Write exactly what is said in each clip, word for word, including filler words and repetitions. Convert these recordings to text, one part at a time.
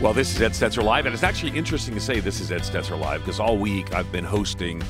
Well, this is Ed Stetzer Live, and it's actually interesting to say this is Ed Stetzer Live because all week I've been hosting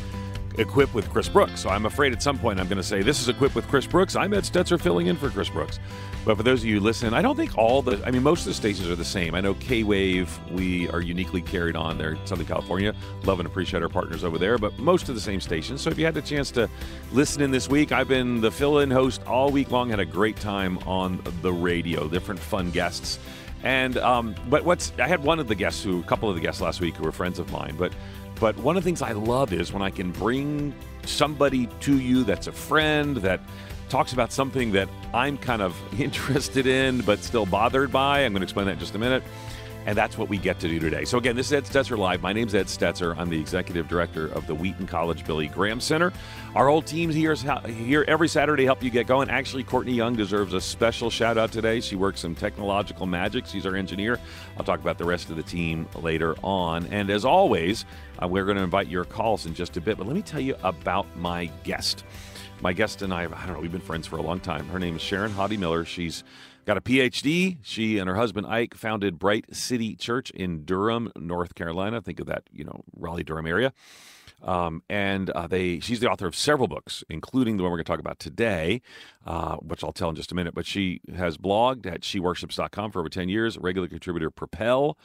Equip with Chris Brooks. So I'm afraid at some point I'm going to say, this is Equip with Chris Brooks. I'm Ed Stetzer filling in for Chris Brooks. But for those of you who listen, I don't think all the, I mean, most of the stations are the same. I know K-Wave, we are uniquely carried on there in Southern California. Love and appreciate our partners over there, but most of the same stations. So if you had the chance to listen in this week, I've been the fill-in host all week long, had a great time on the radio, different fun guests. And, um, but what's, I had one of the guests who, a couple of the guests last week who were friends of mine, but But one of the things I love is when I can bring somebody to you that's a friend that talks about something that I'm kind of interested in but still bothered by. I'm going to explain that in just a minute. And that's what we get to do today. So again, this is Ed Stetzer Live. My name's Ed Stetzer. I'm the Executive Director of the Wheaton College Billy Graham Center. Our old teams here, here every Saturday help you get going. Actually, Courtney Young deserves a special shout out today. She works in technological magic. She's our engineer. I'll talk about the rest of the team later on. And as always, uh, we're going to invite your calls in just a bit. But let me tell you about my guest. My guest and I, I don't know, we've been friends for a long time. Her name is Sharon Hodde Miller. She's got a P H D. She and her husband, Ike, founded Bright City Church in Durham, North Carolina. Think of that, you know, Raleigh-Durham area. Um, and uh, they, she's the author of several books, including the one we're going to talk about today, uh, which I'll tell in just a minute. But she has blogged at She Worships dot com for over ten years, a regular contributor Propel.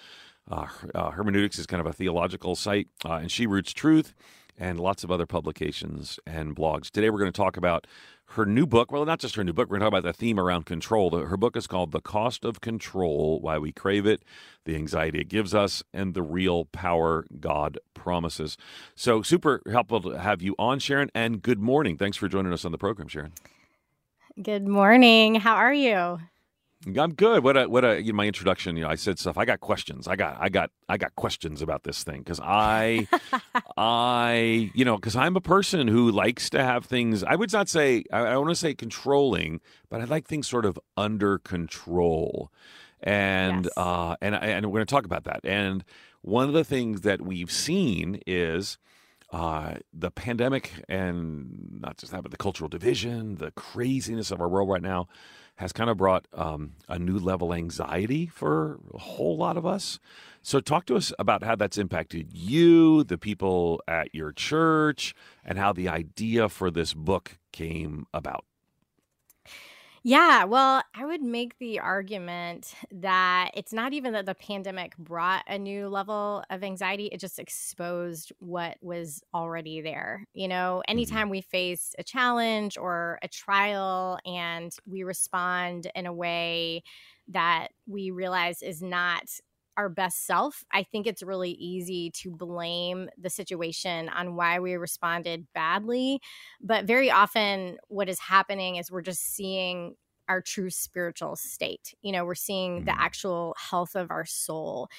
Uh, uh, hermeneutics is kind of a theological site, uh, and She Roots Truth, and lots of other publications and blogs. Today we're going to talk about her new book. Well, not just her new book. We're going to talk about the theme around control. Her book is called The Cost of Control, Why We Crave It, the Anxiety It Gives Us, and the Real Power God Promises. So super helpful to have you on, Sharon, and good morning. Thanks for joining us on the program, Sharon. Good morning. How are you? I'm good. What a, what a, you know, my introduction, you know, I said stuff. I got questions. I got, I got, I got questions about this thing because I, I, you know, because I'm a person who likes to have things. I would not say, I, I want to say controlling, but I like things sort of under control. And, yes. uh, and, and we're going to talk about that. And one of the things that we've seen is, Uh, the pandemic and not just that, but the cultural division, the craziness of our world right now has kind of brought um, a new level of anxiety for a whole lot of us. So talk to us about how that's impacted you, the people at your church, and how the idea for this book came about. Yeah, well, I would make the argument that it's not even that the pandemic brought a new level of anxiety. It just exposed what was already there. You know, anytime we face a challenge or a trial and we respond in a way that we realize is not our best self, I think it's really easy to blame the situation on why we responded badly. But very often what is happening is we're just seeing our true spiritual state. You know, we're seeing the actual health of our soul.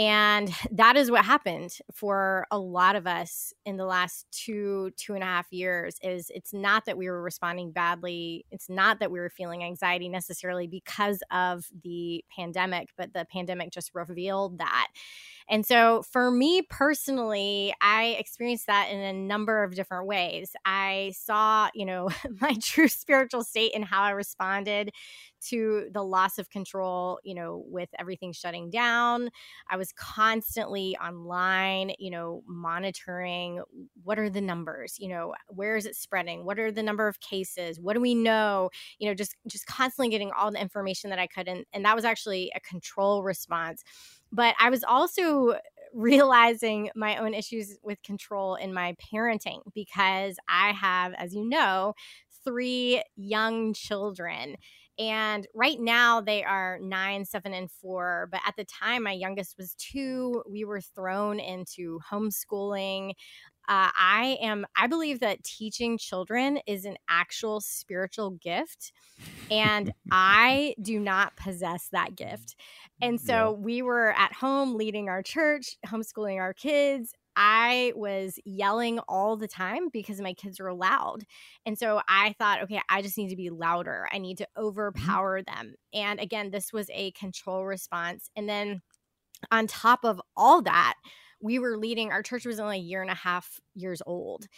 And that is what happened for a lot of us in the last two, two and a half years is it's not that we were responding badly. It's not that we were feeling anxiety necessarily because of the pandemic, but the pandemic just revealed that. And so for me personally, I experienced that in a number of different ways. I saw, you know, my true spiritual state and how I responded to the loss of control, you know, with everything shutting down. I was constantly online, you know, monitoring what are the numbers, you know, where is it spreading? What are the number of cases? What do we know? You know, just, just constantly getting all the information that I could. And, and that was actually a control response. But I was also realizing my own issues with control in my parenting because I have, as you know, three young children. And right now they are nine, seven, and four. But at the time, my youngest was two. We were thrown into homeschooling. Uh, I am, I believe that teaching children is an actual spiritual gift, and I do not possess that gift. And so yeah. we were at home leading our church, homeschooling our kids. I was yelling all the time because my kids were loud. And so I thought, okay, I just need to be louder. I need to overpower them. And again, this was a control response. And then on top of all that, we were leading, our church was only a year and a half years old.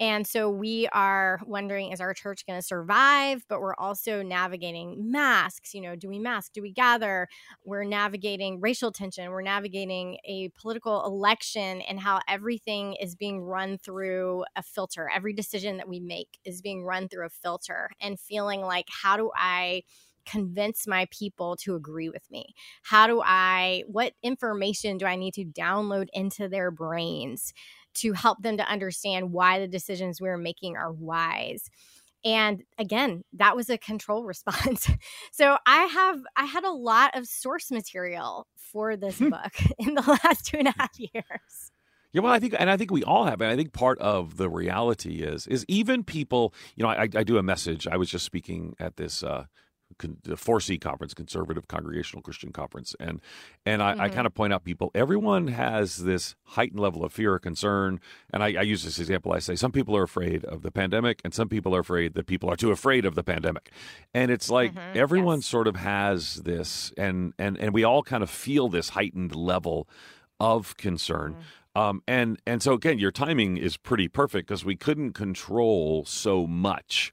And so we are wondering, is our church going to survive? But we're also navigating masks. You know, do we mask? Do we gather? We're navigating racial tension. We're navigating a political election and how everything is being run through a filter. Every decision that we make is being run through a filter, and feeling like, how do I convince my people to agree with me? How do I, what information do I need to download into their brains to help them to understand why the decisions we're making are wise? And again, that was a control response. So I have, I had a lot of source material for this book in the last two and a half years. Yeah, well, I think, and I think we all have, and I think part of the reality is, is even people, you know, I, I do a message. I was just speaking at this, uh, the four C Conference, Conservative Congregational Christian Conference. And and I, mm-hmm. I kind of point out people, everyone has this heightened level of fear or concern. And I, I use this example. I say some people are afraid of the pandemic and some people are afraid that people are too afraid of the pandemic. And it's like mm-hmm. everyone yes. sort of has this, and, and, and we all kind of feel this heightened level of concern. Mm-hmm. Um, and, and so, again, your timing is pretty perfect because we couldn't control so much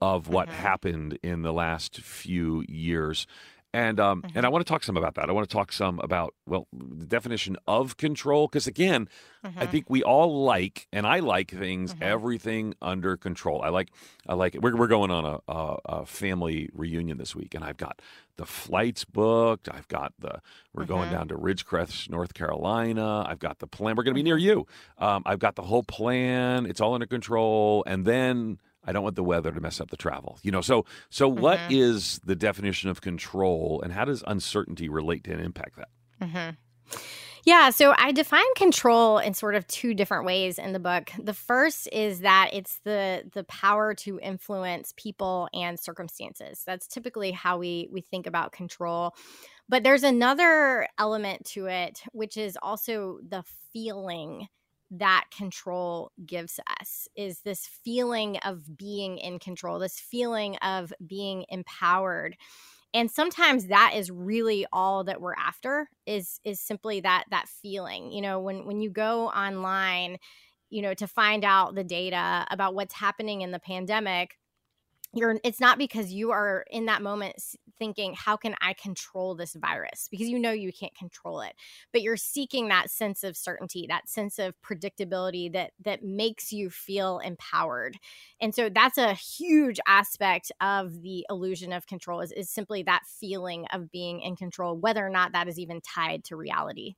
of what mm-hmm. happened in the last few years. And um, mm-hmm. and I want to talk some about that. I want to talk some about, well, the definition of control. Because, again, mm-hmm. I think we all like, and I like things, mm-hmm. everything under control. I like, I like it. We're, we're going on a, a, a family reunion this week, and I've got the flights booked. I've got the, we're mm-hmm. going down to Ridgecrest, North Carolina. I've got the plan. We're going to be near you. Um, I've got the whole plan. It's all under control. And then I don't want the weather to mess up the travel, you know. So, so mm-hmm. what is the definition of control, and how does uncertainty relate to and impact that? Mm-hmm. Yeah, so I define control in sort of two different ways in the book. The first is that it's the the power to influence people and circumstances. That's typically how we we think about control. But there's another element to it, which is also the feeling that control gives us, is this feeling of being in control, this feeling of being empowered. And sometimes that is really all that we're after, is is simply that that feeling. You know, when when you go online, you know, to find out the data about what's happening in the pandemic, You're, it's not because you are in that moment thinking, how can I control this virus? Because you know you can't control it. But you're seeking that sense of certainty, that sense of predictability that that makes you feel empowered. And so that's a huge aspect of the illusion of control, is, is simply that feeling of being in control, whether or not that is even tied to reality.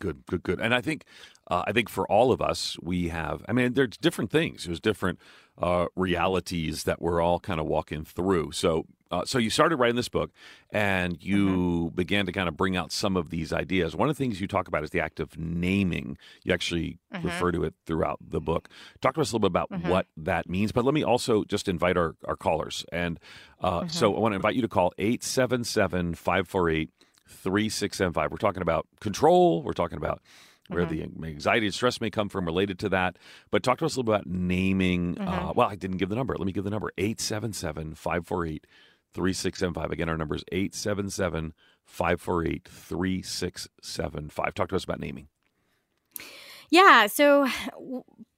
Good, good, good. And I think uh, I think for all of us, we have, I mean, there's different things. There's different uh, realities that we're all kind of walking through. So uh, so you started writing this book, and you mm-hmm. began to kind of bring out some of these ideas. One of the things you talk about is the act of naming. You actually mm-hmm. refer to it throughout the book. Talk to us a little bit about mm-hmm. what that means. But let me also just invite our, our callers. And uh, mm-hmm. so I want to invite you to call eight seven seven, five four eight, five four eight. Three, six, and five. We're talking about control. We're talking about where mm-hmm. the anxiety and stress may come from related to that. But talk to us a little bit about naming. Mm-hmm. Uh, well, I didn't give the number. Let me give the number. eight seven seven, five four eight, three six seven five. Again, our number is eight seven seven, five four eight, three six seven five. Talk to us about naming. Yeah, so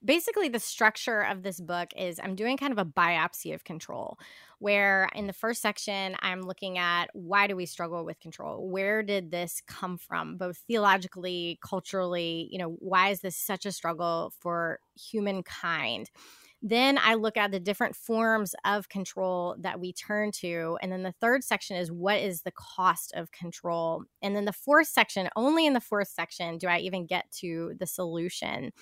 basically the structure of this book is I'm doing kind of a biopsy of control, where in the first section, I'm looking at, why do we struggle with control? Where did this come from, both theologically, culturally? You know, why is this such a struggle for humankind? Then I look at the different forms of control that we turn to. And then the third section is, what is the cost of control? And then the fourth section, only in the fourth section do I even get to the solution.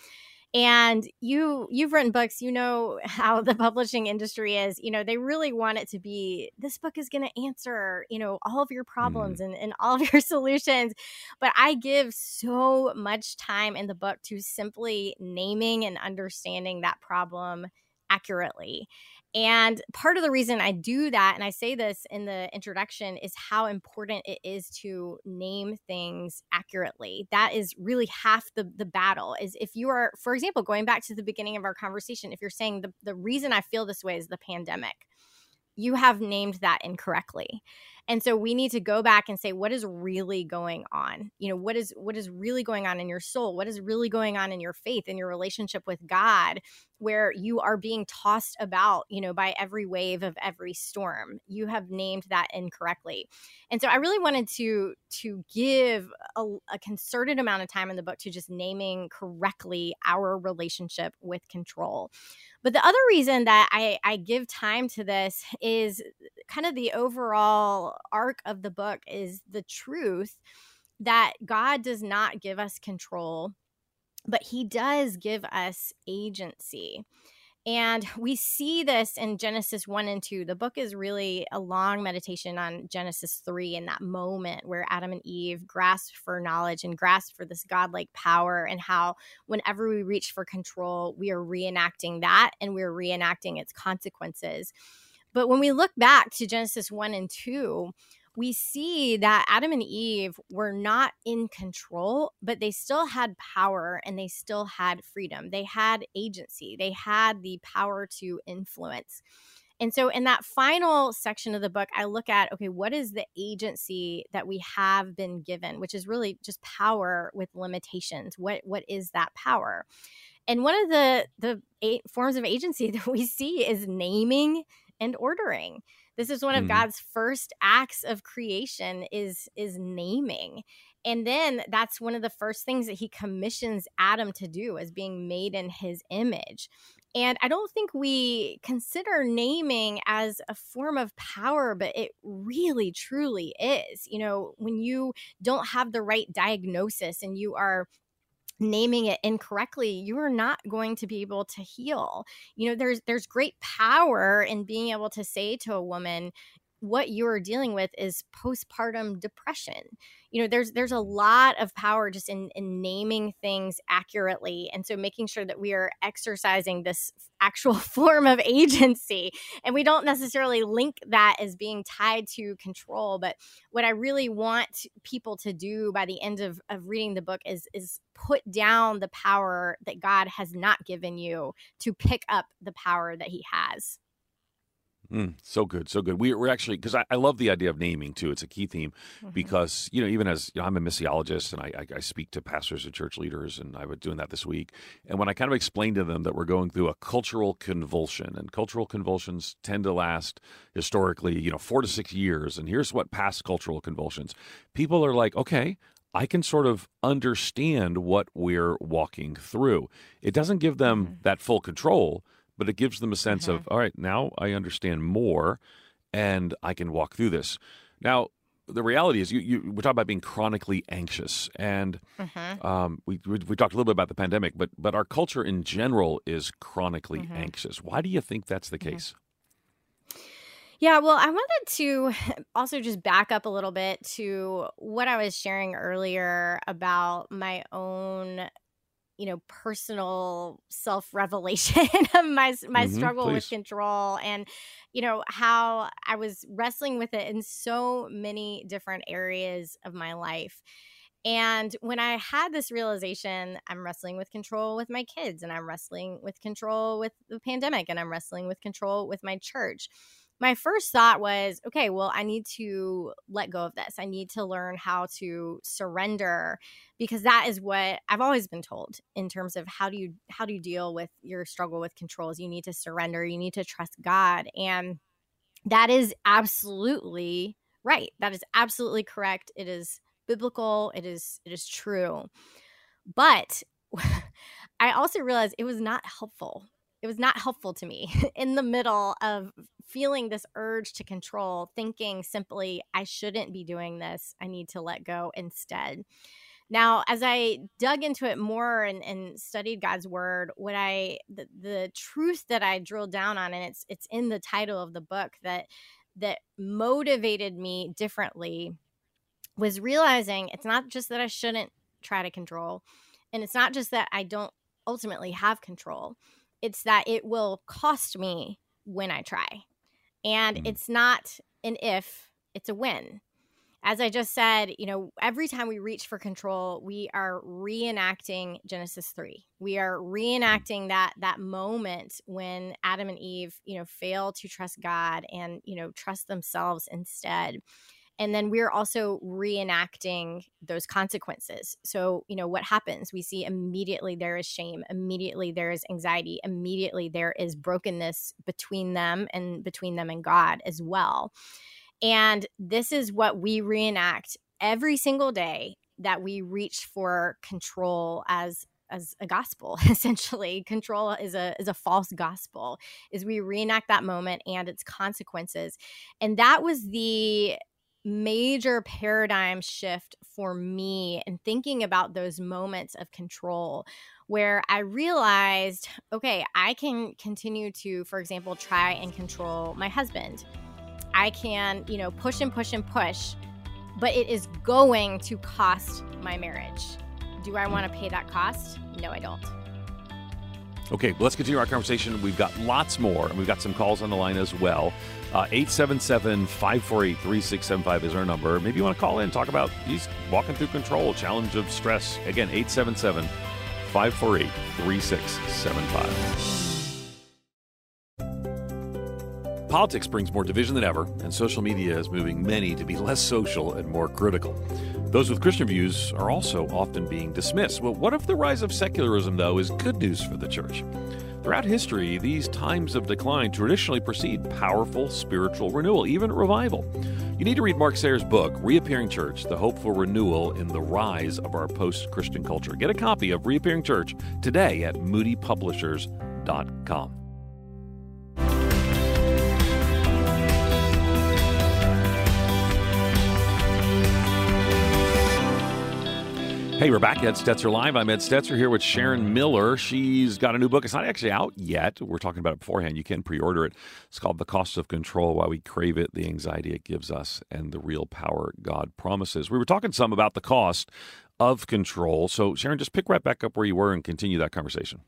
And you, you've written books, you know how the publishing industry is. You know, they really want it to be, this book is going to answer, you know, all of your problems mm-hmm. and, and all of your solutions. But I give so much time in the book to simply naming and understanding that problem accurately. And part of the reason I do that, and I say this in the introduction, is how important it is to name things accurately. That is really half the, the battle. Is if you are, for example, going back to the beginning of our conversation, if you're saying the, the reason I feel this way is the pandemic, you have named that incorrectly. And so we need to go back and say, what is really going on? You know, what is what is really going on in your soul? What is really going on in your faith, in your relationship with God, where you are being tossed about, you know, by every wave of every storm? You have named that incorrectly. And so I really wanted to, to give a, a concerted amount of time in the book to just naming correctly our relationship with control. But the other reason that I, I give time to this is kind of the overall arc of the book is the truth that God does not give us control, but he does give us agency. And we see this in Genesis one and two. The book is really a long meditation on Genesis three and that moment where Adam and Eve grasped for knowledge and grasped for this godlike power, and how whenever we reach for control, we are reenacting that and we're reenacting its consequences. But when we look back to Genesis one and two, we see that Adam and Eve were not in control, but they still had power and they still had freedom. They had agency. They had the power to influence. And so in that final section of the book, I look at, okay, what is the agency that we have been given, which is really just power with limitations? What What is that power? And one of the, the eight forms of agency that we see is naming and ordering. This is one of mm. God's first acts of creation is, is naming. And then that's one of the first things that he commissions Adam to do as being made in his image. And I don't think we consider naming as a form of power, but it really, truly is. You know, when you don't have the right diagnosis and you are naming it incorrectly, you are not going to be able to heal. You know, there's there's great power in being able to say to a woman, what you're dealing with is postpartum depression. You know, there's there's a lot of power just in, in naming things accurately. And so making sure that we are exercising this actual form of agency. And we don't necessarily link that as being tied to control. But what I really want people to do by the end of, of reading the book is, is put down the power that God has not given you to pick up the power that he has. Mm, so good, so good. We, we're actually, because I, I love the idea of naming, too. It's a key theme mm-hmm. because, you know, even as you know, I'm a missiologist and I, I, I speak to pastors and church leaders, and I was doing that this week. And when I kind of explained to them that we're going through a cultural convulsion, and cultural convulsions tend to last historically, you know, four to six years. And here's what past cultural convulsions. People are like, okay, I can sort of understand what we're walking through. It doesn't give them mm-hmm. that full control, but it gives them a sense mm-hmm. of, all right, now I understand more and I can walk through this. Now, the reality is you, you we're talking about being chronically anxious. And mm-hmm. um, we, we we talked a little bit about the pandemic, but but our culture in general is chronically mm-hmm. anxious. Why do you think that's the mm-hmm. case? Yeah, well, I wanted to also just back up a little bit to what I was sharing earlier about my own you know, personal self-revelation of my my mm-hmm, struggle please. with control, and, you know, how I was wrestling with it in so many different areas of my life. And when I had this realization, I'm wrestling with control with my kids, and I'm wrestling with control with the pandemic, and I'm wrestling with control with my church. My first thought was, okay, well, I need to let go of this. I need to learn how to surrender, because that is what I've always been told in terms of how do you how do you deal with your struggle with controls. You need to surrender. You need to trust God. And that is absolutely right. That is absolutely correct. It is biblical. It is it is true. But I also realized it was not helpful. It was not helpful to me in the middle of feeling this urge to control, thinking simply, I shouldn't be doing this. I need to let go instead. Now, as I dug into it more and, and studied God's word, what I the, the truth that I drilled down on, and it's it's in the title of the book, that that motivated me differently, was realizing it's not just that I shouldn't try to control, and it's not just that I don't ultimately have control. It's that it will cost me when I try. And mm. it's not an if, it's a when. as I just said, you know, every time we reach for control, we are reenacting Genesis three. We are reenacting that that moment when Adam and Eve, you know, fail to trust God and, you know, trust themselves instead. And then we're also reenacting those consequences. So, you know, what happens? We see immediately there is shame. Immediately there is anxiety. Immediately there is brokenness between them and between them and God as well. And this is what we reenact every single day that we reach for control as as a gospel, essentially. Control is a is a false gospel, is we reenact that moment and its consequences. And that was the major paradigm shift for me in thinking about those moments of control, where I realized, okay, I can continue to, for example, try and control my husband. I can, you know, push and push and push, but it is going to cost my marriage. Do I want to pay that cost? No, I don't. Okay, well, let's continue our conversation. We've got lots more, and we've got some calls on the line as well. Uh, eight seven seven, five four eight, three six seven five is our number. Maybe you want to call in, talk about these walking through control, challenge of stress. Again, eight seven seven, five four eight, three six seven five. Politics brings more division than ever, and social media is moving many to be less social and more critical. Those with Christian views are also often being dismissed. Well, what if the rise of secularism, though, is good news for the church? Throughout history, these times of decline traditionally precede powerful spiritual renewal, even revival. You need to read Mark Sayer's book, Reappearing Church, The Hopeful Renewal in the Rise of Our Post-Christian Culture. Get a copy of Reappearing Church today at moody publishers dot com. Hey, we're back. Ed Stetzer Live. I'm Ed Stetzer here with Sharon Miller. She's got a new book. It's not actually out yet. We're talking about it beforehand. You can pre-order it. It's called The Cost of Control, Why We Crave It, the Anxiety It Gives Us, and the Real Power God Promises. We were talking some about the cost of control. So, Sharon, just pick right back up where you were and continue that conversation.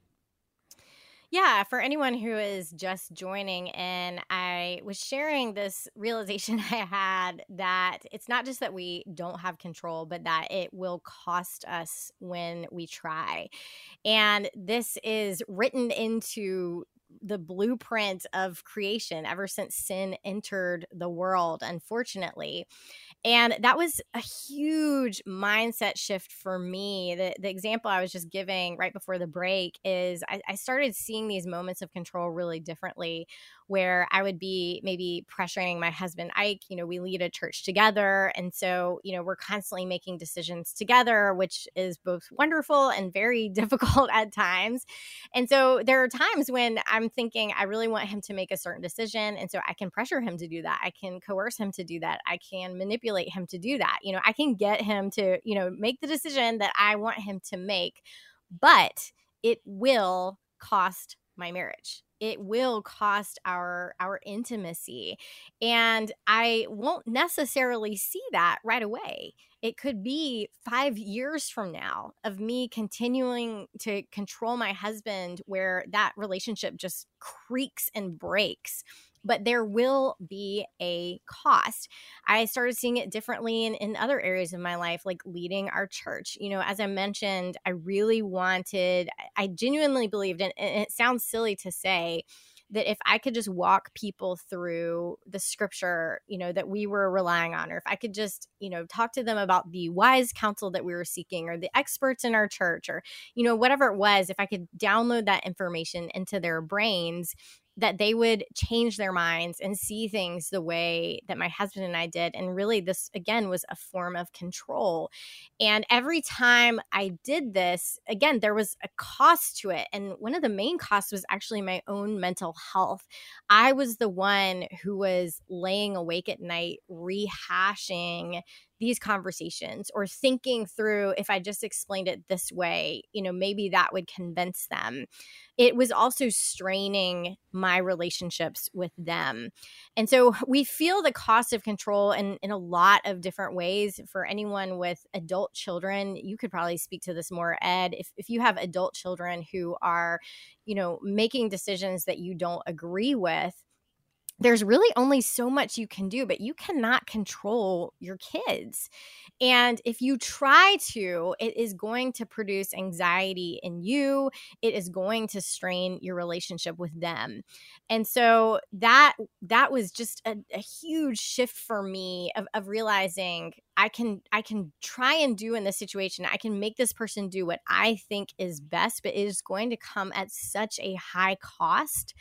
Yeah, for anyone who is just joining in, I was sharing this realization I had that it's not just that we don't have control, but that it will cost us when we try. And this is written into the blueprint of creation ever since sin entered the world, unfortunately. And that was a huge mindset shift for me. The, the example I was just giving right before the break is I, I started seeing these moments of control really differently, where I would be maybe pressuring my husband, Ike. You know, we lead a church together. And so, you know, we're constantly making decisions together, which is both wonderful and very difficult at times. And so there are times when I'm thinking, I really want him to make a certain decision. And so I can pressure him to do that. I can coerce him to do that. I can manipulate him to do that. You know, I can get him to, you know, make the decision that I want him to make, but it will cost my marriage. It will cost our our intimacy. And I won't necessarily see that right away. It could be five years from now of me continuing to control my husband, where that relationship just creaks and breaks. But there will be a cost. I started seeing it differently in, in other areas of my life, like leading our church. You know, as I mentioned, I really wanted, I genuinely believed, and it sounds silly to say, that if I could just walk people through the scripture, you know, that we were relying on, or if I could just, you know, talk to them about the wise counsel that we were seeking, or the experts in our church, or, you know, whatever it was, if I could download that information into their brains, that they would change their minds and see things the way that my husband and I did. And really this, again, was a form of control. And every time I did this, again, there was a cost to it. And one of the main costs was actually my own mental health. I was the one who was laying awake at night, rehashing these conversations, or thinking through, if I just explained it this way, you know, maybe that would convince them. It was also straining my relationships with them. And so we feel the cost of control in, in a lot of different ways. For anyone with adult children, you could probably speak to this more, Ed. If, if you have adult children who are, you know, making decisions that you don't agree with, there's really only so much you can do, but you cannot control your kids. And if you try to, it is going to produce anxiety in you. It is going to strain your relationship with them. And so that that was just a, a huge shift for me of, of realizing I can I can try and do in this situation. I can make this person do what I think is best, but it is going to come at such a high cost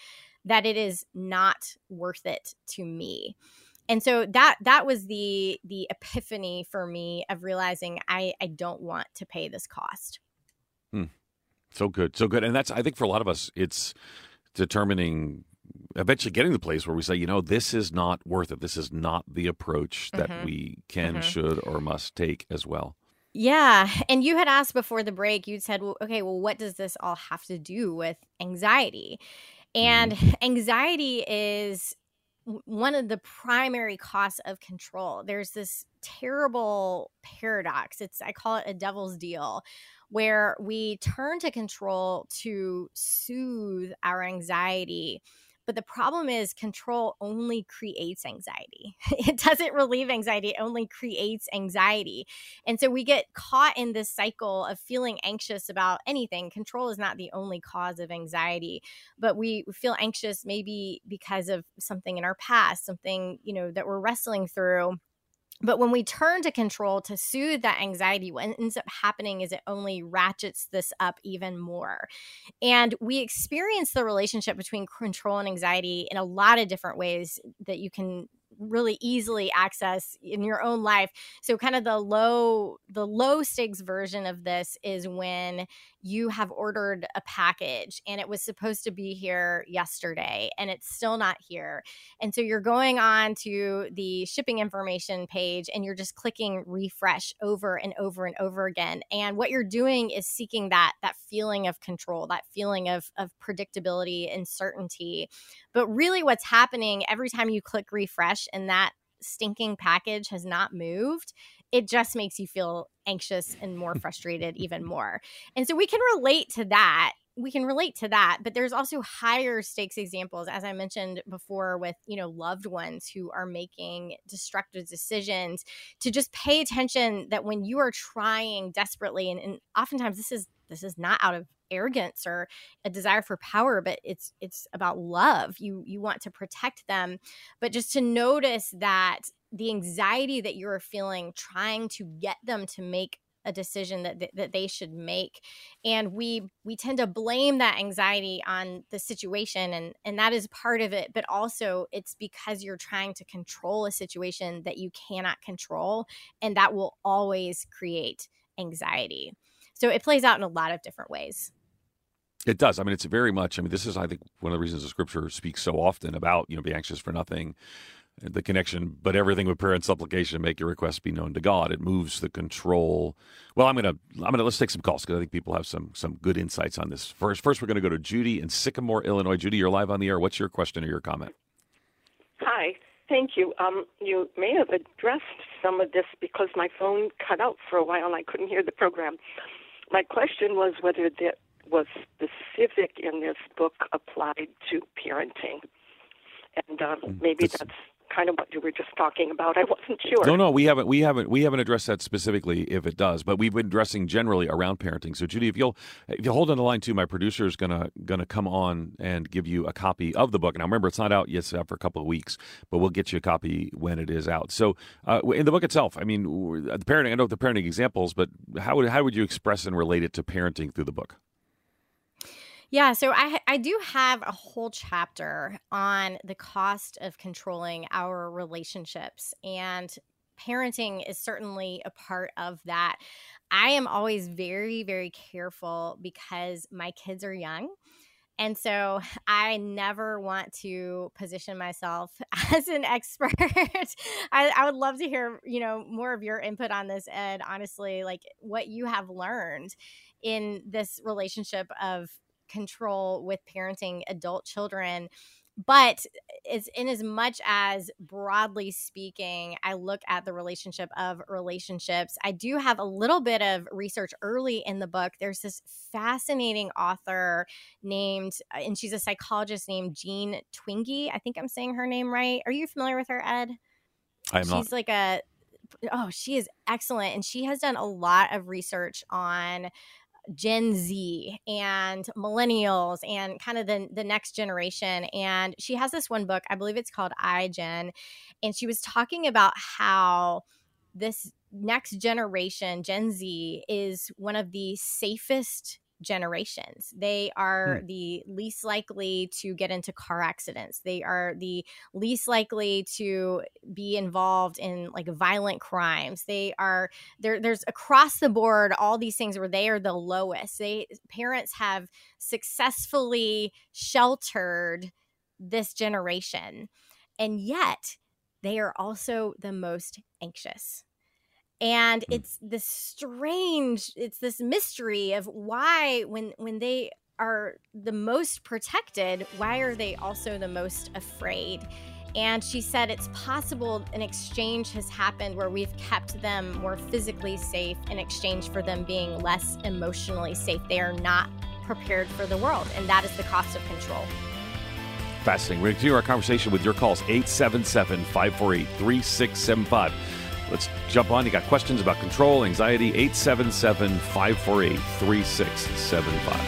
that it is not worth it to me. And so that that was the the epiphany for me of realizing I, I don't want to pay this cost. Hmm. So good, so good. And that's, I think for a lot of us, it's determining, eventually getting to the place where we say, you know, this is not worth it. This is not the approach that mm-hmm. we can, mm-hmm. should, or must take as well. Yeah. And you had asked before the break, you'd said, well, okay, well, what does this all have to do with anxiety? And anxiety is one of the primary costs of control. There's this terrible paradox. It's, I call it a devil's deal, where we turn to control to soothe our anxiety. But the problem is control only creates anxiety. It doesn't relieve anxiety. It only creates anxiety. And so we get caught in this cycle of feeling anxious about anything. Control is not the only cause of anxiety, but we feel anxious maybe because of something in our past, something, you know, that we're wrestling through. But when we turn to control to soothe that anxiety, what ends up happening is it only ratchets this up even more. And we experience the relationship between control and anxiety in a lot of different ways that you can really easily access in your own life. So kind of the low, the low stakes version of this is when you have ordered a package and it was supposed to be here yesterday and it's still not here. And so you're going on to the shipping information page and you're just clicking refresh over and over and over again. And what you're doing is seeking that, that feeling of control, that feeling of, of predictability and certainty. But really what's happening every time you click refresh and that stinking package has not moved, it just makes you feel anxious and more frustrated even more. And so we can relate to that. We can relate to that, but there's also higher stakes examples, as I mentioned before, with, you know, loved ones who are making destructive decisions. To just pay attention that when you are trying desperately, and, and oftentimes this is this is not out of arrogance or a desire for power, but it's it's about love. You you want to protect them, but just to notice that the anxiety that you're feeling trying to get them to make a decision that th- that they should make. And we we tend to blame that anxiety on the situation, and and that is part of it, but also it's because you're trying to control a situation that you cannot control, and that will always create anxiety. So it plays out in a lot of different ways. It does. I mean, it's very much, I mean, this is, I think, one of the reasons the scripture speaks so often about, you know, be anxious for nothing, the connection, but everything with prayer and supplication, make your requests be known to God. It moves the control. Well, I'm gonna, I'm gonna let's take some calls because I think people have some some good insights on this. First, first we're gonna go to Judy in Sycamore, Illinois. Judy, you're live on the air. What's your question or your comment? Hi, thank you. Um, you may have addressed some of this because my phone cut out for a while and I couldn't hear the program. My question was whether that was specific in this book applied to parenting, and um, maybe that's, that's kind of what you were just talking about. I wasn't sure. No, no, we haven't, we haven't, we haven't addressed that specifically. If it does, but we've been addressing generally around parenting. So, Judy, if you'll, if you hold on the line too, my producer is gonna gonna come on and give you a copy of the book. Now, remember, it's not out yet; it's out for a couple of weeks, but we'll get you a copy when it is out. So, uh, in the book itself, I mean, the parenting. I know the parenting examples, but how would how would you express and relate it to parenting through the book? Yeah, so I I do have a whole chapter on the cost of controlling our relationships, and parenting is certainly a part of that. I am always very, very careful because my kids are young. And so I never want to position myself as an expert. I, I would love to hear, you know, more of your input on this, Ed, honestly, like what you have learned in this relationship of control with parenting adult children. But is in as much as broadly speaking, I look at the relationship of relationships. I do have a little bit of research early in the book. There's this fascinating author named, and she's a psychologist named Jean Twenge. I think I'm saying her name right. Are you familiar with her, Ed? I am not. She's like a, oh, she is excellent. And she has done a lot of research on Gen Z and millennials and kind of the, the next generation. And she has this one book, I believe it's called iGen. And she was talking about how this next generation, Gen Z, is one of the safest generations. They are mm. the least likely to get into car accidents. They are the least likely to be involved in like violent crimes. They are there. There's across the board, all these things where they are the lowest. They parents have successfully sheltered this generation. And yet they are also the most anxious. And it's this strange, it's this mystery of why when when they are the most protected, why are they also the most afraid? And she said it's possible an exchange has happened where we've kept them more physically safe in exchange for them being less emotionally safe. They are not prepared for the world, and that is the cost of control. Fascinating. We're going to continue our conversation with your calls, eight seven seven, five four eight, three six seven five. Let's jump on. You got questions about control, anxiety, eight seven seven, five four eight, three six seven five.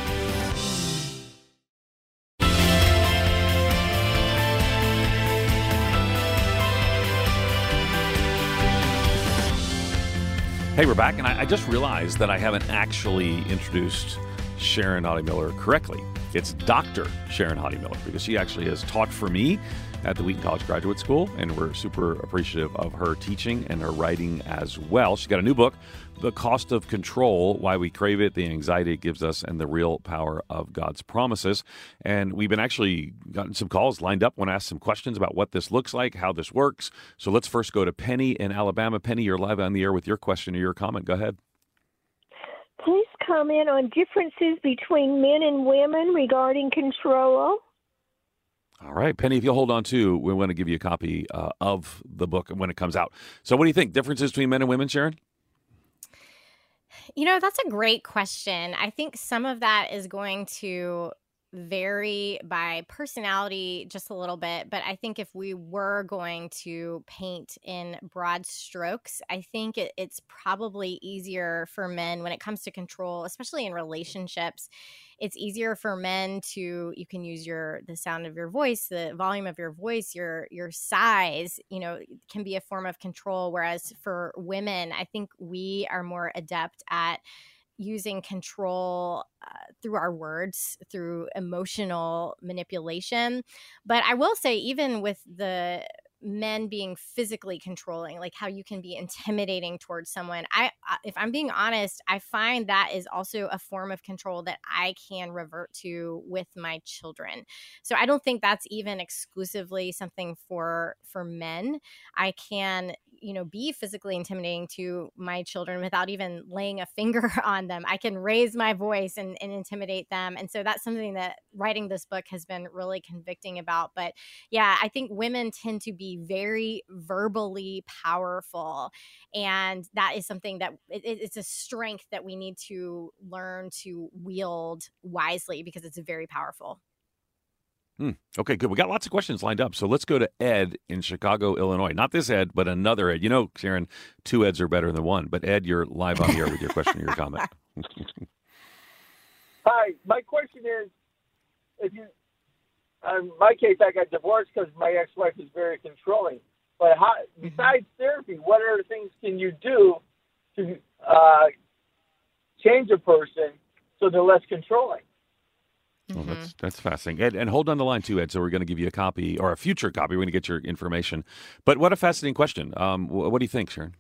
Hey, we're back, and I, I just realized that I haven't actually introduced Sharon Hodde Miller correctly. It's Doctor Sharon Hodde Miller, because she actually has taught for me at the Wheaton College Graduate School, and we're super appreciative of her teaching and her writing as well. She's got a new book, The Cost of Control, Why We Crave It, the Anxiety It Gives Us, and the Real Power of God's Promises. And we've been actually gotten some calls lined up. Want to ask some questions about what this looks like, how this works. So let's first go to Penny in Alabama. Penny, you're live on the air with your question or your comment. Go ahead. Please comment on differences between men and women regarding control. All right, Penny, if you'll hold on too, we want to give you a copy uh, of the book when it comes out. So what do you think? Differences between men and women, Sharon? You know, that's a great question. I think some of that is going to vary by personality just a little bit. But I think if we were going to paint in broad strokes, I think it, it's probably easier for men when it comes to control, especially in relationships. It's easier for men to, you can use your, the sound of your voice, the volume of your voice, your, your size, you know, can be a form of control. Whereas for women, I think we are more adept at using control uh, through our words, through emotional manipulation. But I will say, even with the men being physically controlling, like how you can be intimidating towards someone, I, if I'm being honest, I find that is also a form of control that I can revert to with my children. So I don't think that's even exclusively something for, for men. I can, you know, be physically intimidating to my children without even laying a finger on them. I can raise my voice and, and intimidate them. And so that's something that writing this book has been really convicting about. But yeah, I think women tend to be very verbally powerful. And that is something that it, it's a strength that we need to learn to wield wisely, because it's very powerful. Hmm. Okay, good. We got lots of questions lined up. So let's go to Ed in Chicago, Illinois. Not this Ed, but another Ed. You know, Sharon, two Eds are better than one. But Ed, you're live on the air with your question or your comment. Hi. My question is, if you, in my case, I got divorced because my ex-wife was very controlling. But how, besides therapy, what other things can you do to uh, change a person so they're less controlling? Well, that's that's fascinating. Ed, and hold on the line too, Ed. So we're going to give you a copy or a future copy. We're going to get your information. But what a fascinating question. Um, wh- what do you think, Sharon?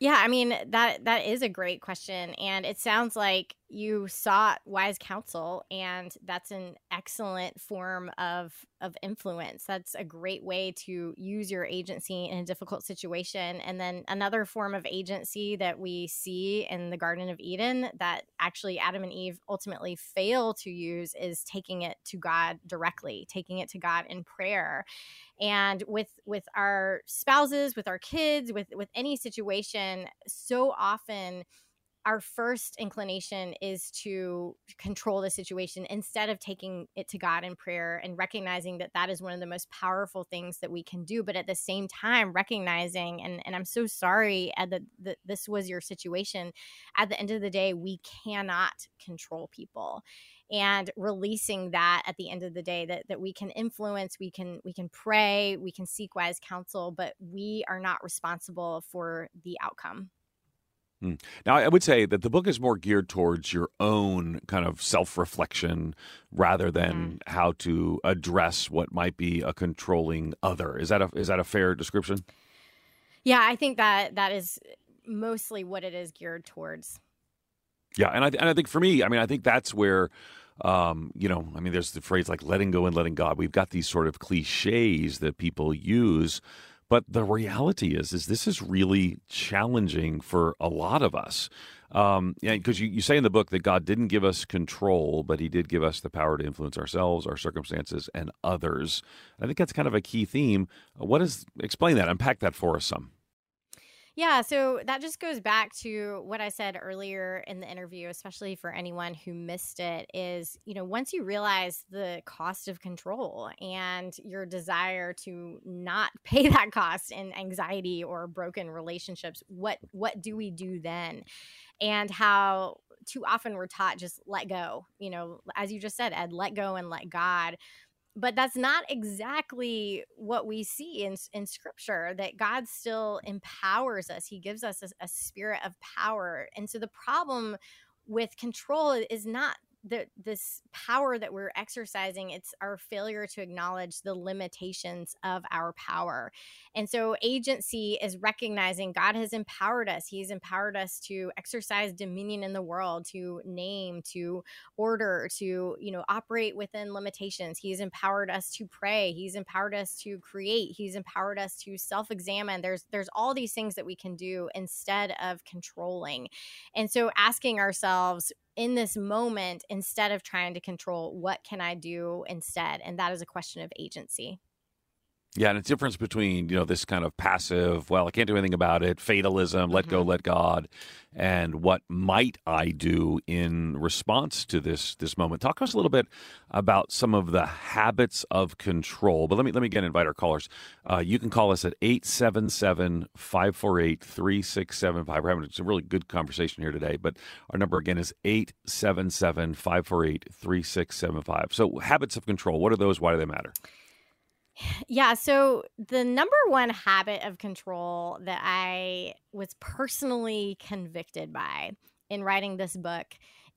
Yeah, I mean, that that is a great question. And it sounds like you sought wise counsel, and that's an excellent form of of influence. That's a great way to use your agency in a difficult situation. And then another form of agency that we see in the Garden of Eden that actually Adam and Eve ultimately fail to use is taking it to God directly, taking it to God in prayer. And with with our spouses, with our kids, with with any situation, so often our first inclination is to control the situation instead of taking it to God in prayer and recognizing that that is one of the most powerful things that we can do. But at the same time, recognizing, and, and I'm so sorry, Ed, that, that this was your situation. At the end of the day, we cannot control people. And releasing that at the end of the day, that that we can influence, we can we can pray, we can seek wise counsel, but we are not responsible for the outcome. Now, I would say that the book is more geared towards your own kind of self-reflection rather than yeah. how to address what might be a controlling other. Is that a, is that a fair description? Yeah, I think that that is mostly what it is geared towards. Yeah, and I and I think for me, I mean, I think that's where, um, you know, I mean, there's the phrase like letting go and letting God. We've got these sort of cliches that people use. But the reality is, is this is really challenging for a lot of us. Um, because you, you say in the book that God didn't give us control, but he did give us the power to influence ourselves, our circumstances, and others. I think that's kind of a key theme. What is, explain that, unpack that for us some. Yeah, so that just goes back to what I said earlier in the interview, especially for anyone who missed it, is, you know, once you realize the cost of control and your desire to not pay that cost in anxiety or broken relationships, what what do we do then? And how too often we're taught just let go, you know, as you just said, Ed, let go and let God. But that's not exactly what we see in, in Scripture, that God still empowers us. He gives us a, a spirit of power. And so the problem with control is not the, this power that we're exercising. It's our failure to acknowledge the limitations of our power. And so agency is recognizing God has empowered us. He's empowered us to exercise dominion in the world, to name, to order, to, you know, operate within limitations. He's empowered us to pray. He's empowered us to create. He's empowered us to self-examine. There's, there's all these things that we can do instead of controlling. And so asking ourselves, in this moment, instead of trying to control, what can I do instead? And that is a question of agency. Yeah, and it's difference between, you know, this kind of passive, well, I can't do anything about it, fatalism, let mm-hmm. go, let God, and what might I do in response to this this moment? Talk to us a little bit about some of the habits of control. But let me let me again invite our callers. Uh, you can call us at eight seven seven, five four eight, three six seven five. We're having a really good conversation here today, but our number again is eight seven seven, five four eight, three six seven five. So habits of control, what are those? Why do they matter? Yeah, so the number one habit of control that I was personally convicted by in writing this book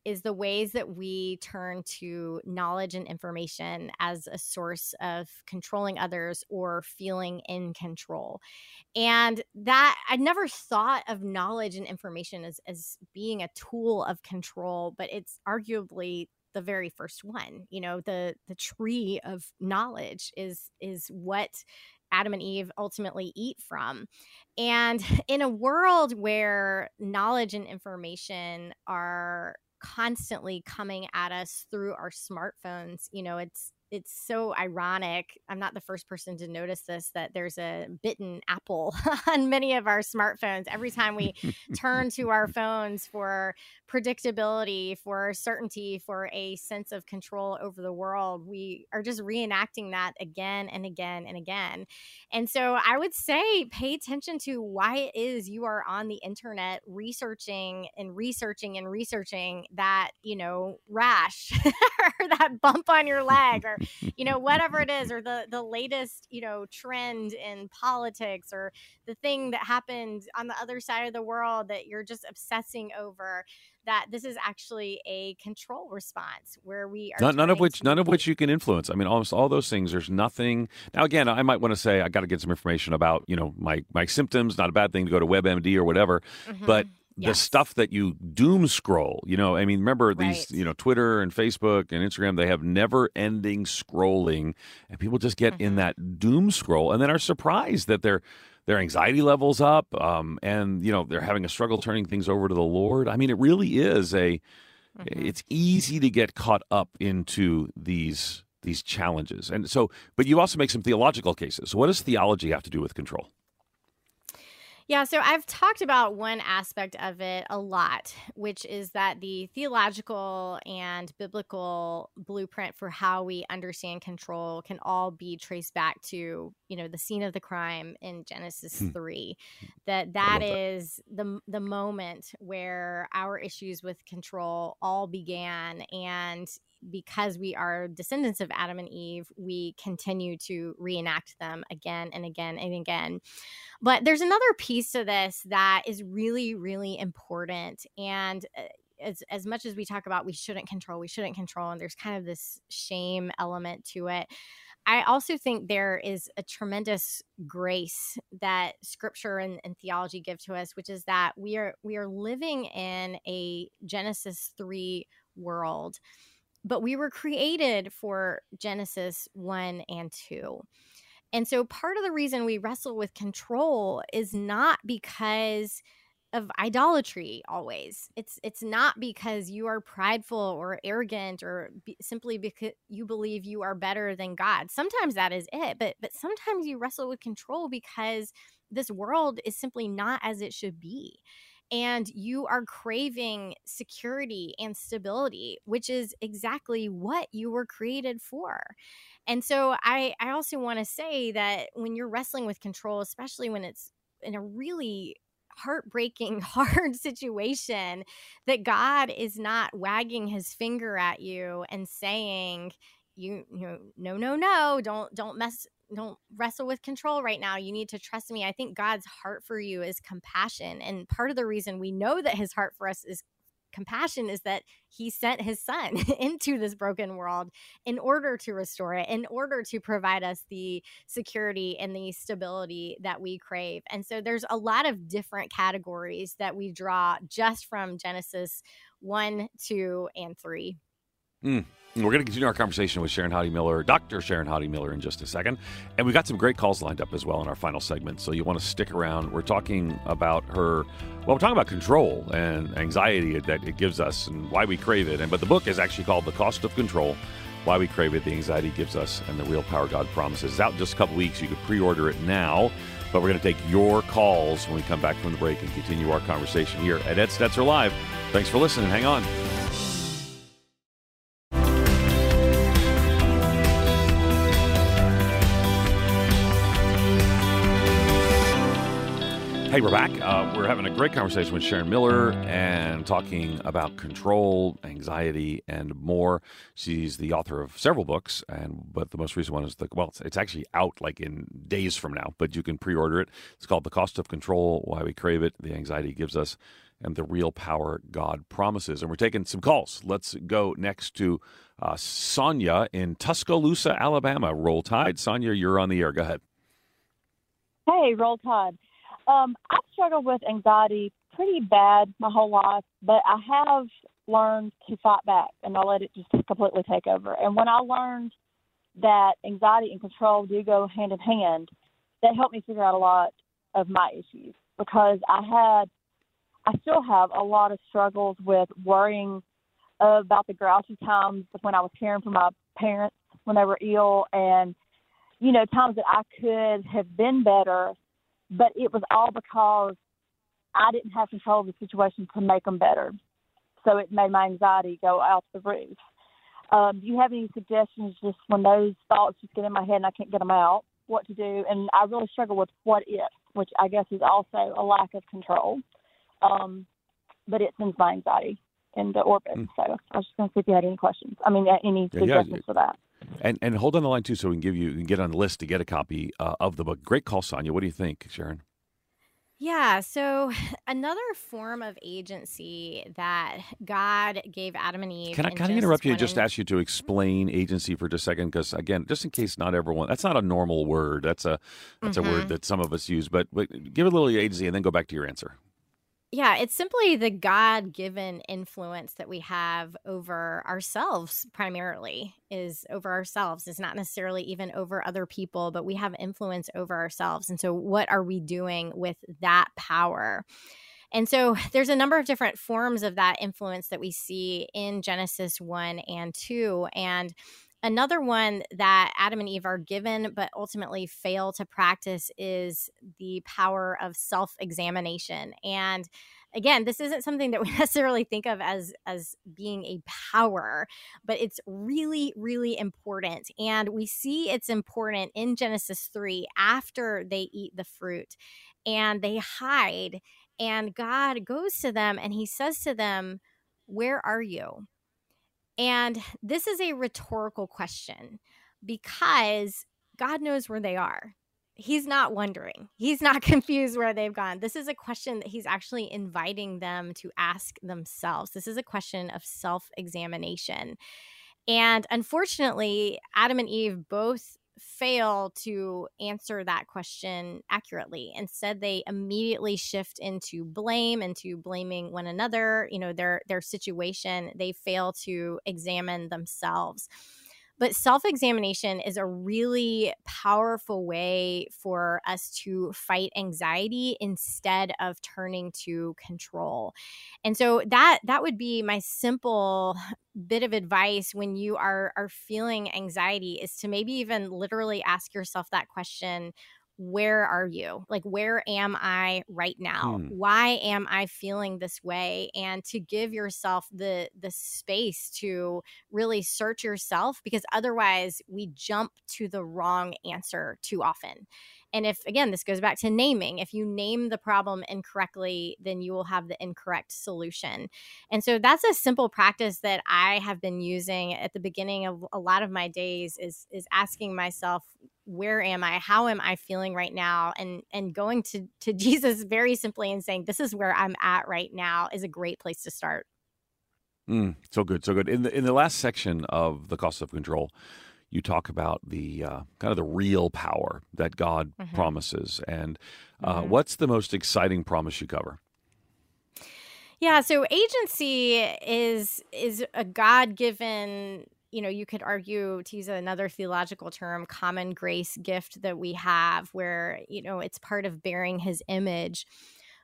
is the ways that we turn to knowledge and information as a source of controlling others or feeling in control. And that I never thought of knowledge and information as, as being a tool of control, but it's arguably the very first one. You know, the the tree of knowledge is is what Adam and Eve ultimately eat from. And in a world where knowledge and information are constantly coming at us through our smartphones, you know, it's it's so ironic. I'm not the first person to notice this, that there's a bitten apple on many of our smartphones. Every time we turn to our phones for predictability, for certainty, for a sense of control over the world, we are just reenacting that again and again and again. And so I would say pay attention to why it is you are on the internet researching and researching and researching that, you know, rash or that bump on your leg or, you know, whatever it is, or the, the latest, you know, trend in politics or the thing that happened on the other side of the world that you're just obsessing over. That this is actually a control response where we are. None, none of which, none of which you can influence. I mean, almost all those things. There's nothing. Now, again, I might want to say I got to get some information about, you know, my my symptoms. Not a bad thing to go to WebMD or whatever. Mm-hmm. But yes. the stuff that you doom scroll, you know, I mean, remember these, right. you know, Twitter and Facebook and Instagram, they have never ending scrolling, and people just get mm-hmm. in that doom scroll and then are surprised that they're, their anxiety level's up, um, and, you know, they're having a struggle turning things over to the Lord. I mean, it really is a, mm-hmm. it's easy to get caught up into these these challenges. And so, but you also make some theological cases. So what does theology have to do with control? Yeah, so I've talked about one aspect of it a lot, which is that the theological and biblical blueprint for how we understand control can all be traced back to, you know, the scene of the crime in Genesis hmm. three. That that is that. the the moment where our issues with control all began, and because we are descendants of Adam and Eve, we continue to reenact them again and again and again. But there's another piece to this that is really, really important. And as, as much as we talk about we shouldn't control, we shouldn't control, and there's kind of this shame element to it, I also think there is a tremendous grace that scripture and, and theology give to us, which is that we are we are living in a Genesis three world. But we were created for Genesis one and two. And so part of the reason we wrestle with control is not because of idolatry always. It's it's not because you are prideful or arrogant or be, simply because you believe you are better than God. Sometimes that is it, but but sometimes you wrestle with control because this world is simply not as it should be. And you are craving security and stability, which is exactly what you were created for. And so I, I also want to say that when you're wrestling with control, especially when it's in a really heartbreaking, hard situation, that God is not wagging his finger at you and saying, you, you know, no, no, no, don't, don't mess Don't wrestle with control right now. You need to trust me. I think God's heart for you is compassion. And part of the reason we know that his heart for us is compassion is that he sent his son into this broken world in order to restore it, in order to provide us the security and the stability that we crave. And so there's a lot of different categories that we draw just from Genesis one, two, and three. Mm. We're going to continue our conversation with Sharon Hodde Miller, Doctor Sharon Hodde Miller, in just a second. And we've got some great calls lined up as well in our final segment, so you want to stick around. We're talking about her, well, we're talking about control and anxiety that it gives us and why we crave it. And but the book is actually called The Cost of Control, Why We Crave It, The Anxiety It Gives Us, and The Real Power God Promises. It's out in just a couple weeks. You can pre-order it now. But we're going to take your calls when we come back from the break and continue our conversation here at Ed Stetzer Live. Thanks for listening. Hang on. Hey, we're back. Uh, we're having a great conversation with Sharon Miller and talking about control, anxiety, and more. She's the author of several books, and but the most recent one is the well, it's, it's actually out like in days from now, but you can pre-order it. It's called The Cost of Control, Why We Crave It, The Anxiety It Gives Us, and The Real Power God Promises. And we're taking some calls. Let's go next to uh, Sonia in Tuscaloosa, Alabama. Roll Tide. Sonia, you're on the air. Go ahead. Hey, Roll Tide. Um, I've struggled with anxiety pretty bad my whole life, but I have learned to fight back and not let it just completely take over. And when I learned that anxiety and control do go hand in hand, that helped me figure out a lot of my issues, because I had, I still have a lot of struggles with worrying about the grouchy times when I was caring for my parents when they were ill, and, you know, times that I could have been better. But it was all because I didn't have control of the situation to make them better. So it made my anxiety go out the roof. Um, do you have any suggestions just when those thoughts just get in my head and I can't get them out, what to do? And I really struggle with what if, which I guess is also a lack of control. Um, but it sends my anxiety into orbit. Mm. So I was just going to see if you had any questions. I mean, any yeah, suggestions yeah. for that. And and hold on the line, too, so we can give you, you can get on the list to get a copy uh, of the book. Great call, Sonia. What do you think, Sharon? Yeah, so another form of agency that God gave Adam and Eve. Can I, can I interrupt you and just ask you to explain agency for just a second? Because, again, just in case not everyone, that's not a normal word. That's a that's mm-hmm. a word that some of us use. But, but give it a little agency and then go back to your answer. Yeah, it's simply the God-given influence that we have over ourselves primarily is over ourselves. It's not necessarily even over other people, but we have influence over ourselves. And so what are we doing with that power? And so there's a number of different forms of that influence that we see in Genesis one and two. And another one that Adam and Eve are given but ultimately fail to practice is the power of self-examination. And again, this isn't something that we necessarily think of as, as being a power, but it's really, really important. And we see it's important in Genesis three after they eat the fruit and they hide. And God goes to them and he says to them, "Where are you?" And this is a rhetorical question because God knows where they are. He's not wondering. He's not confused where they've gone. This is a question that he's actually inviting them to ask themselves. This is a question of self-examination. And unfortunately, Adam and Eve both fail to answer that question accurately. Instead, they immediately shift into blame, into blaming one another, you know, their their situation. They fail to examine themselves. But self-examination is a really powerful way for us to fight anxiety instead of turning to control. And so that that would be my simple bit of advice when you are, are feeling anxiety, is to maybe even literally ask yourself that question, where are you? Like, where am I right now? Hmm. Why am I feeling this way? And to give yourself the the space to really search yourself, because otherwise we jump to the wrong answer too often. And if, again, this goes back to naming, if you name the problem incorrectly, then you will have the incorrect solution. And so that's a simple practice that I have been using at the beginning of a lot of my days is, is asking myself, where am I? How am I feeling right now? And and going to, to Jesus very simply and saying, this is where I'm at right now, is a great place to start. Mm, so good, so good. In the, in the last section of The Cost of Control, you talk about the uh, kind of the real power that God mm-hmm. promises. And uh, mm-hmm. what's the most exciting promise you cover? Yeah, so agency is is a God-given, you know, you could argue, to use another theological term, common grace gift that we have where, you know, it's part of bearing his image.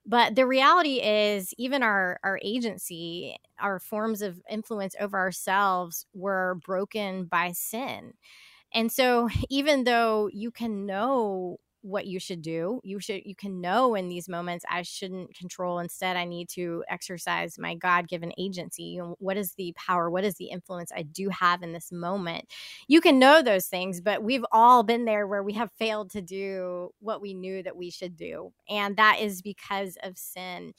But the reality is even our, our agency, our forms of influence over ourselves were broken by sin. And so even though you can know what you should do, you should you can know in these moments, I shouldn't control. Instead, I need to exercise my God-given agency. You know, what is the power? What is the influence I do have in this moment? You can know those things, but we've all been there where we have failed to do what we knew that we should do. And that is because of sin.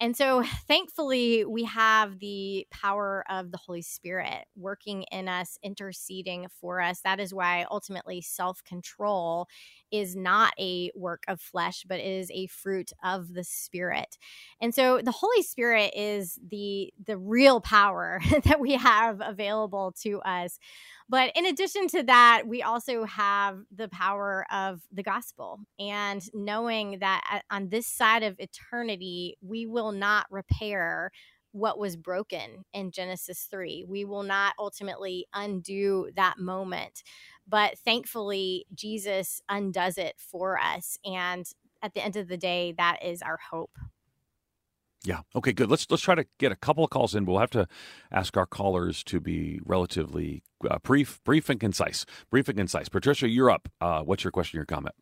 And so thankfully, we have the power of the Holy Spirit working in us, interceding for us. That is why ultimately self-control is not a work of flesh, but is a fruit of the Spirit. And so the Holy Spirit is the, the real power that we have available to us. But in addition to that, we also have the power of the gospel and knowing that on this side of eternity, we will not repair what was broken in Genesis three. We will not ultimately undo that moment. But thankfully, Jesus undoes it for us. And at the end of the day, that is our hope. Yeah. Okay, good. Let's let's try to get a couple of calls in, but we'll have to ask our callers to be relatively uh, brief, brief and concise. Brief and concise. Patricia, you're up. Uh, what's your question or comment?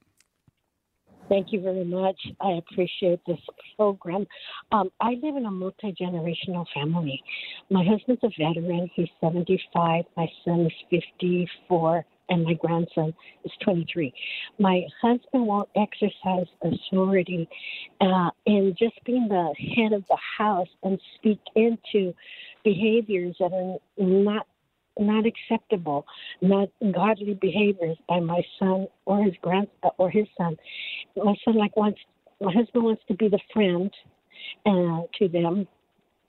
Thank you very much. I appreciate this program. Um, I live in a multi-generational family. My husband's a veteran. He's seventy-five. My son is fifty-four. And my grandson is twenty-three. My husband won't exercise authority uh, in just being the head of the house and speak into behaviors that are not not acceptable, not godly behaviors by my son or his grand or his son. My son like wants my husband wants to be the friend uh, to them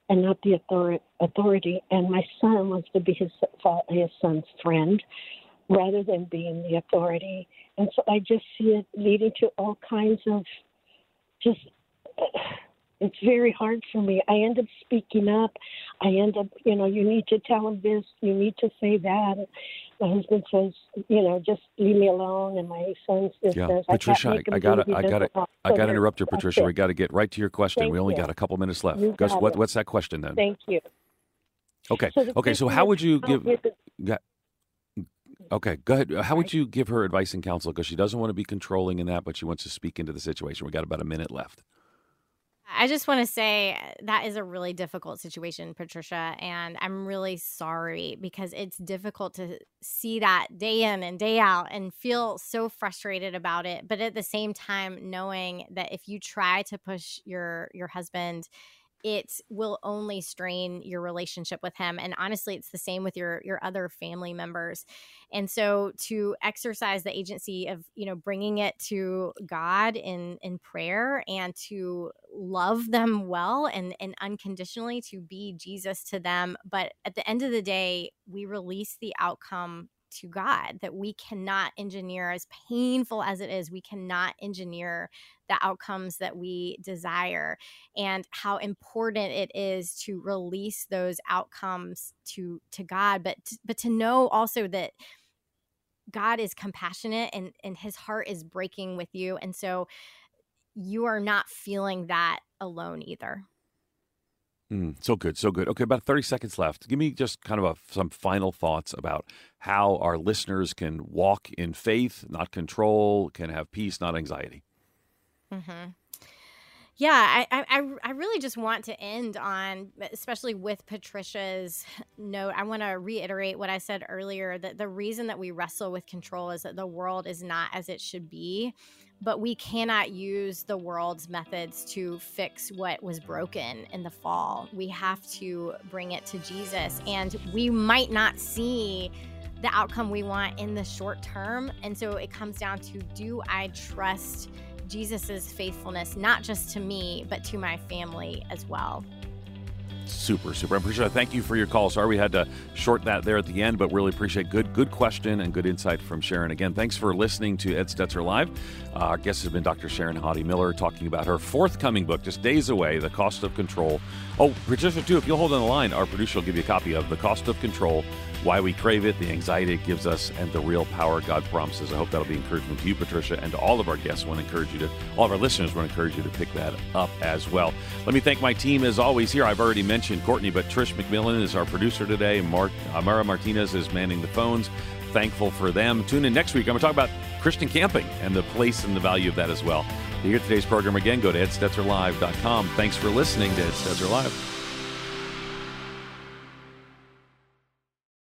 and not the author- authority. And my son wants to be his his son's friend, rather than being the authority. And so I just see it leading to all kinds of just It's very hard for me. I end up speaking up. I end up, you know, you need to tell him this. You need to say that. My husband says, you know, just leave me alone. And my son just yeah. says, Patricia, I, I got to, I got to, I got to interrupt you, Patricia. We got to get right to your question. Thank we only you. got a couple minutes left. Because what, what's that question then? Thank you. Okay. So okay. So how would you give? The, okay. Go ahead. How would you give her advice and counsel? Because she doesn't want to be controlling in that, but she wants to speak into the situation. We got about a minute left. I just want to say that is a really difficult situation, Patricia, and I'm really sorry because it's difficult to see that day in and day out and feel so frustrated about it. But at the same time, knowing that if you try to push your your husband, it will only strain your relationship with him. And honestly, it's the same with your your other family members. And so to exercise the agency of, you know, bringing it to God in, in prayer and to love them well and, and unconditionally to be Jesus to them. But at the end of the day, we release the outcome to God, that we cannot engineer, as painful as it is, we cannot engineer the outcomes that we desire, and how important it is to release those outcomes to to God, but but to know also that God is compassionate and and his heart is breaking with you, and so you are not feeling that alone either. Mm, so good, so good. Okay, about thirty seconds left. Give me just kind of a, some final thoughts about how our listeners can walk in faith, not control, can have peace, not anxiety. Mm-hmm. Yeah, I, I, I really just want to end on, especially with Patricia's note, I want to reiterate what I said earlier, that the reason that we wrestle with control is that the world is not as it should be, but we cannot use the world's methods to fix what was broken in the fall. We have to bring it to Jesus, and we might not see the outcome we want in the short term. And so it comes down to, do I trust Jesus's faithfulness, not just to me, but to my family as well. Super, super. Patricia, thank you for your call. Sorry we had to short that there at the end, but really appreciate good, good question and good insight from Sharon. Again, thanks for listening to Ed Stetzer Live. Uh, our guest has been Doctor Sharon Hodde Miller, talking about her forthcoming book, just days away, The Cost of Control. Oh, Patricia, too, if you'll hold on the line, our producer will give you a copy of The Cost of Control, Why We Crave It, the Anxiety It Gives Us, and the Real Power God Promises. I hope that'll be encouragement to you, Patricia, and to all of our guests. Want to encourage you to, all of our listeners want to encourage you to pick that up as well. Let me thank my team as always here. I've already mentioned Courtney, but Trish McMillan is our producer today. Mark Amara Martinez is manning the phones. Thankful for them. Tune in next week. I'm going to talk about Christian camping and the place and the value of that as well. To hear today's program again, go to ed stetzer live dot com. Thanks for listening to Ed Stetzer Live.